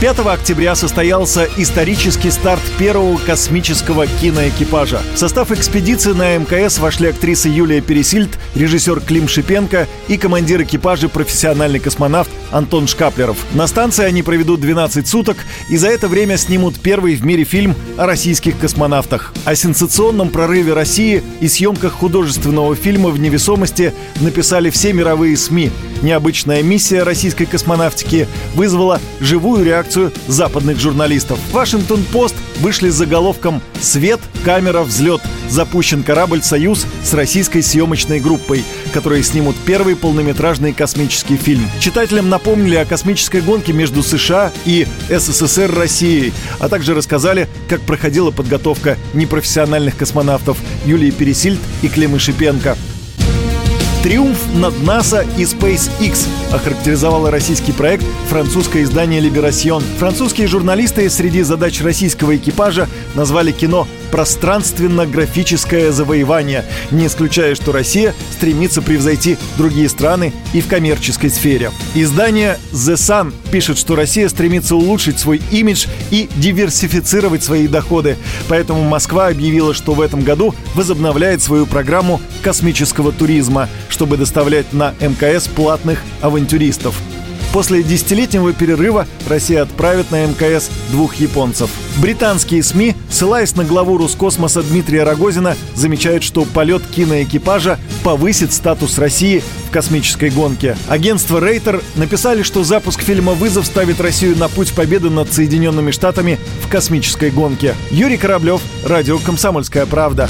5 октября состоялся исторический старт первого космического киноэкипажа. В состав экспедиции на МКС вошли актриса Юлия Пересильд, режиссер Клим Шипенко и командир экипажа профессиональный космонавт Антон Шкаплеров. На станции они проведут 12 суток и за это время снимут первый в мире фильм о российских космонавтах. О сенсационном прорыве России и съемках художественного фильма в невесомости написали все мировые СМИ. Необычная миссия российской космонавтики вызвала живую реакцию западных журналистов. «Вашингтон-Пост» вышли с заголовком «Свет, камера, взлет». Запущен корабль «Союз» с российской съемочной группой, которые снимут первый полнометражный космический фильм. Читателям напомнили о космической гонке между США и СССР Россией, а также рассказали, как проходила подготовка непрофессиональных космонавтов Юлии Пересильд и Клима Шипенко. «Триумф над НАСА и SpaceX» охарактеризовало российский проект французское издание Libération. Французские журналисты среди задач российского экипажа назвали кино «пространственно-графическое завоевание», не исключая, что Россия стремится превзойти другие страны и в коммерческой сфере. Издание The Sun пишет, что Россия стремится улучшить свой имидж и диверсифицировать свои доходы. Поэтому Москва объявила, что в этом году возобновляет свою программу космического туризма, чтобы доставлять на МКС платных авантюристов. После десятилетнего перерыва Россия отправит на МКС 2 японцев. Британские СМИ, ссылаясь на главу Роскосмоса Дмитрия Рогозина, замечают, что полет киноэкипажа повысит статус России в космической гонке. Агентство «Рейтер» написали, что запуск фильма «Вызов» ставит Россию на путь победы над Соединенными Штатами в космической гонке. Юрий Кораблев, радио «Комсомольская правда».